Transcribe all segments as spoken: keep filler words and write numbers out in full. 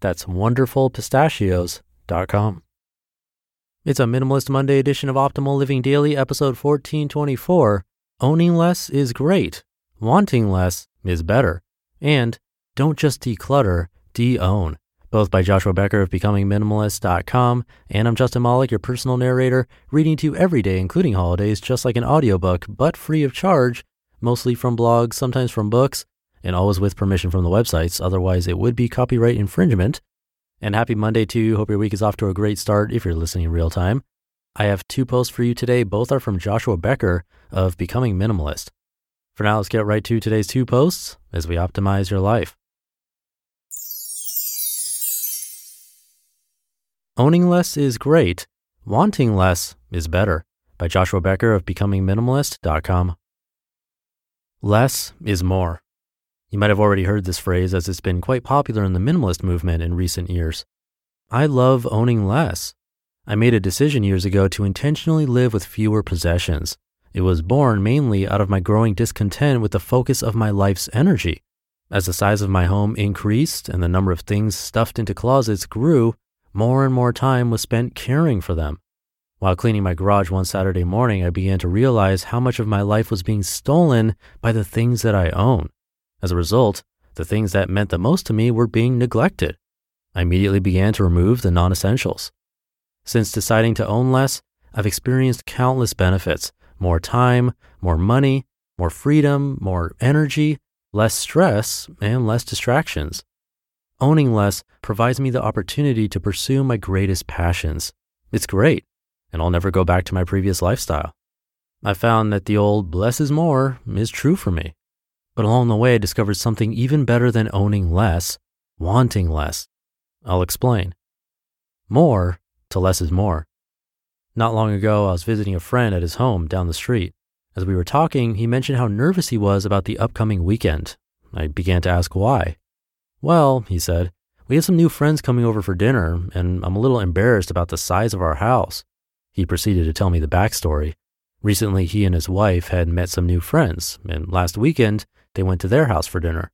That's wonderful pistachios dot com. It's a Minimalist Monday edition of Optimal Living Daily, episode fourteen twenty-four. Owning less is great. Wanting less is better. And don't just declutter, de-own. Both by Joshua Becker of becoming minimalist dot com, and I'm Justin Mollock, your personal narrator, reading to you every day, including holidays, just like an audiobook, but free of charge, mostly from blogs, sometimes from books, and always with permission from the websites, otherwise it would be copyright infringement. And happy Monday to you. Hope your week is off to a great start if you're listening in real time. I have two posts for you today. Both are from Joshua Becker of Becoming Minimalist. For now, let's get right to today's two posts as we optimize your life. Owning Less is Great, Wanting Less is Better by Joshua Becker of becoming minimalist dot com. Less is more. You might have already heard this phrase as it's been quite popular in the minimalist movement in recent years. I love owning less. I made a decision years ago to intentionally live with fewer possessions. It was born mainly out of my growing discontent with the focus of my life's energy. As the size of my home increased and the number of things stuffed into closets grew, more and more time was spent caring for them. While cleaning my garage one Saturday morning, I began to realize how much of my life was being stolen by the things that I own. As a result, the things that meant the most to me were being neglected. I immediately began to remove the non-essentials. Since deciding to own less, I've experienced countless benefits: more time, more money, more freedom, more energy, less stress, and less distractions. Owning less provides me the opportunity to pursue my greatest passions. It's great, and I'll never go back to my previous lifestyle. I found that the old less is more is true for me. But along the way, I discovered something even better than owning less, wanting less. I'll explain. More to less is more. Not long ago, I was visiting a friend at his home down the street. As we were talking, he mentioned how nervous he was about the upcoming weekend. I began to ask why. Well, he said, we have some new friends coming over for dinner, and I'm a little embarrassed about the size of our house. He proceeded to tell me the backstory. Recently, he and his wife had met some new friends, and last weekend, they went to their house for dinner.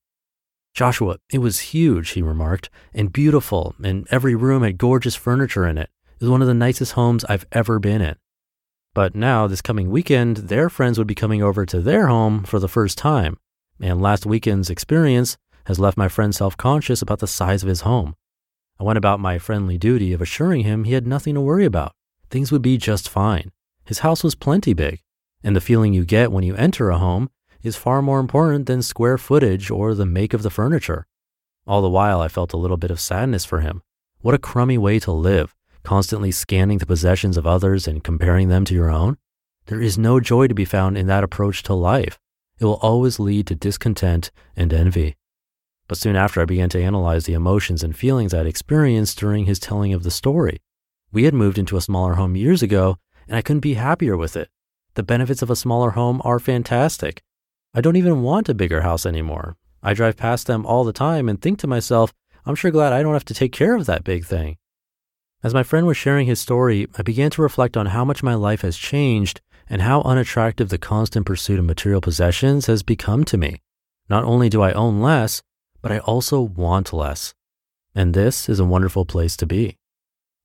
Joshua, it was huge, he remarked, and beautiful, and every room had gorgeous furniture in it. It was one of the nicest homes I've ever been in. But now, this coming weekend, their friends would be coming over to their home for the first time, and last weekend's experience has left my friend self-conscious about the size of his home. I went about my friendly duty of assuring him he had nothing to worry about. Things would be just fine. His house was plenty big, and the feeling you get when you enter a home is far more important than square footage or the make of the furniture. All the while, I felt a little bit of sadness for him. What a crummy way to live, constantly scanning the possessions of others and comparing them to your own. There is no joy to be found in that approach to life. It will always lead to discontent and envy. But soon after, I began to analyze the emotions and feelings I'd experienced during his telling of the story. We had moved into a smaller home years ago, and I couldn't be happier with it. The benefits of a smaller home are fantastic. I don't even want a bigger house anymore. I drive past them all the time and think to myself, I'm sure glad I don't have to take care of that big thing. As my friend was sharing his story, I began to reflect on how much my life has changed and how unattractive the constant pursuit of material possessions has become to me. Not only do I own less, but I also want less. And this is a wonderful place to be.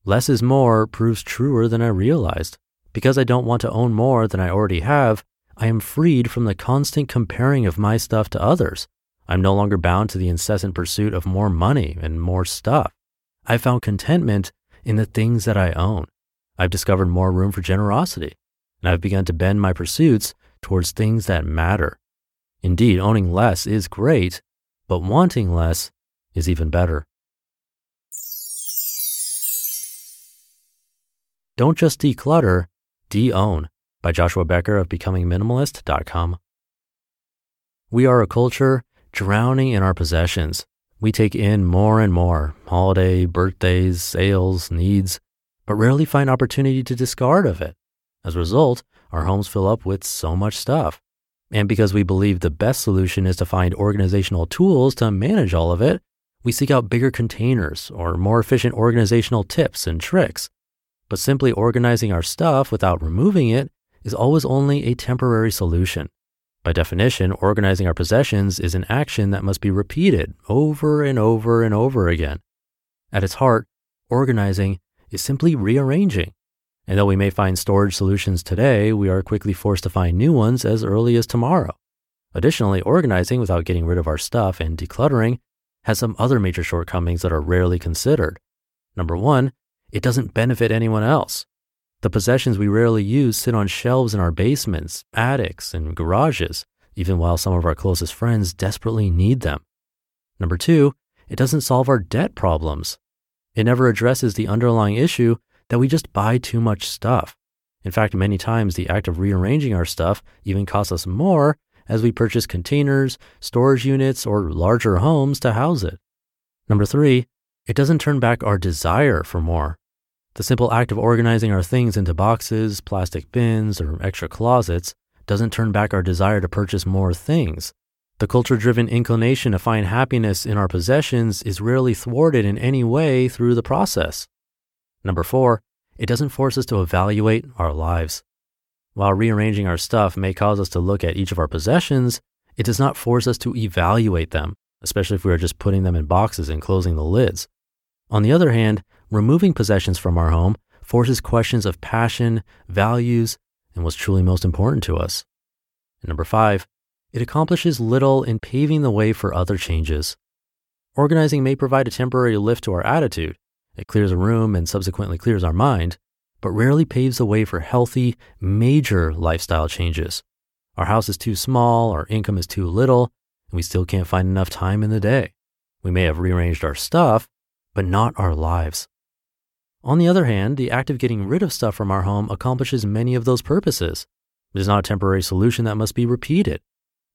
Less is more proves truer than I realized. Because I don't want to own more than I already have, I am freed from the constant comparing of my stuff to others. I'm no longer bound to the incessant pursuit of more money and more stuff. I found contentment in the things that I own. I've discovered more room for generosity, and I've begun to bend my pursuits towards things that matter. Indeed, owning less is great, but wanting less is even better. Don't Just Declutter, De-Own by Joshua Becker of becoming minimalist dot com. We are a culture drowning in our possessions. We take in more and more, holiday, birthdays, sales, needs, but rarely find opportunity to discard of it. As a result, our homes fill up with so much stuff. And because we believe the best solution is to find organizational tools to manage all of it, we seek out bigger containers or more efficient organizational tips and tricks. But simply organizing our stuff without removing it is always only a temporary solution. By definition, organizing our possessions is an action that must be repeated over and over and over again. At its heart, organizing is simply rearranging. And though we may find storage solutions today, we are quickly forced to find new ones as early as tomorrow. Additionally, organizing without getting rid of our stuff and decluttering has some other major shortcomings that are rarely considered. Number one, it doesn't benefit anyone else. The possessions we rarely use sit on shelves in our basements, attics, and garages, even while some of our closest friends desperately need them. Number two, it doesn't solve our debt problems. It never addresses the underlying issue that we just buy too much stuff. In fact, many times the act of rearranging our stuff even costs us more as we purchase containers, storage units, or larger homes to house it. Number three, it doesn't turn back our desire for more. The simple act of organizing our things into boxes, plastic bins, or extra closets doesn't turn back our desire to purchase more things. The culture-driven inclination to find happiness in our possessions is rarely thwarted in any way through the process. Number four, it doesn't force us to evaluate our lives. While rearranging our stuff may cause us to look at each of our possessions, it does not force us to evaluate them, especially if we are just putting them in boxes and closing the lids. On the other hand, removing possessions from our home forces questions of passion, values, and what's truly most important to us. And number five, it accomplishes little in paving the way for other changes. Organizing may provide a temporary lift to our attitude. It clears a room and subsequently clears our mind, but rarely paves the way for healthy, major lifestyle changes. Our house is too small, our income is too little, and we still can't find enough time in the day. We may have rearranged our stuff, but not our lives. On the other hand, the act of getting rid of stuff from our home accomplishes many of those purposes. It is not a temporary solution that must be repeated.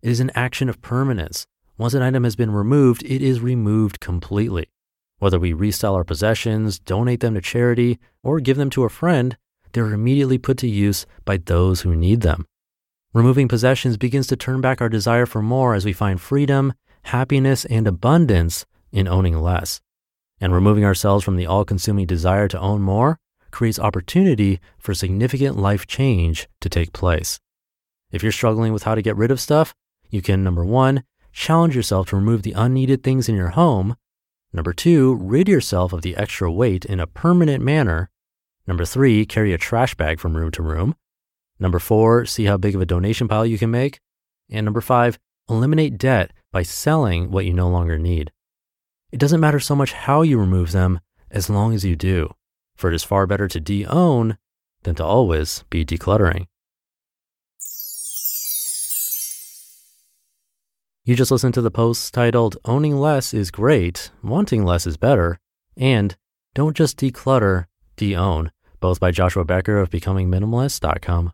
It is an action of permanence. Once an item has been removed, it is removed completely. Whether we resell our possessions, donate them to charity, or give them to a friend, they're immediately put to use by those who need them. Removing possessions begins to turn back our desire for more as we find freedom, happiness, and abundance in owning less. And removing ourselves from the all-consuming desire to own more creates opportunity for significant life change to take place. If you're struggling with how to get rid of stuff, you can, number one, challenge yourself to remove the unneeded things in your home. Number two, rid yourself of the extra weight in a permanent manner. Number three, carry a trash bag from room to room. Number four, see how big of a donation pile you can make. And number five, eliminate debt by selling what you no longer need. It doesn't matter so much how you remove them as long as you do, for it is far better to de-own than to always be decluttering. You just listened to the posts titled Owning Less is Great, Wanting Less is Better, and Don't Just Declutter, De-Own, both by Joshua Becker of becoming minimalist dot com.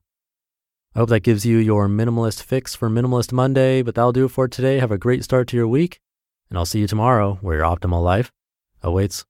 I hope that gives you your minimalist fix for Minimalist Monday, but that'll do it for today. Have a great start to your week, and I'll see you tomorrow where your optimal life awaits.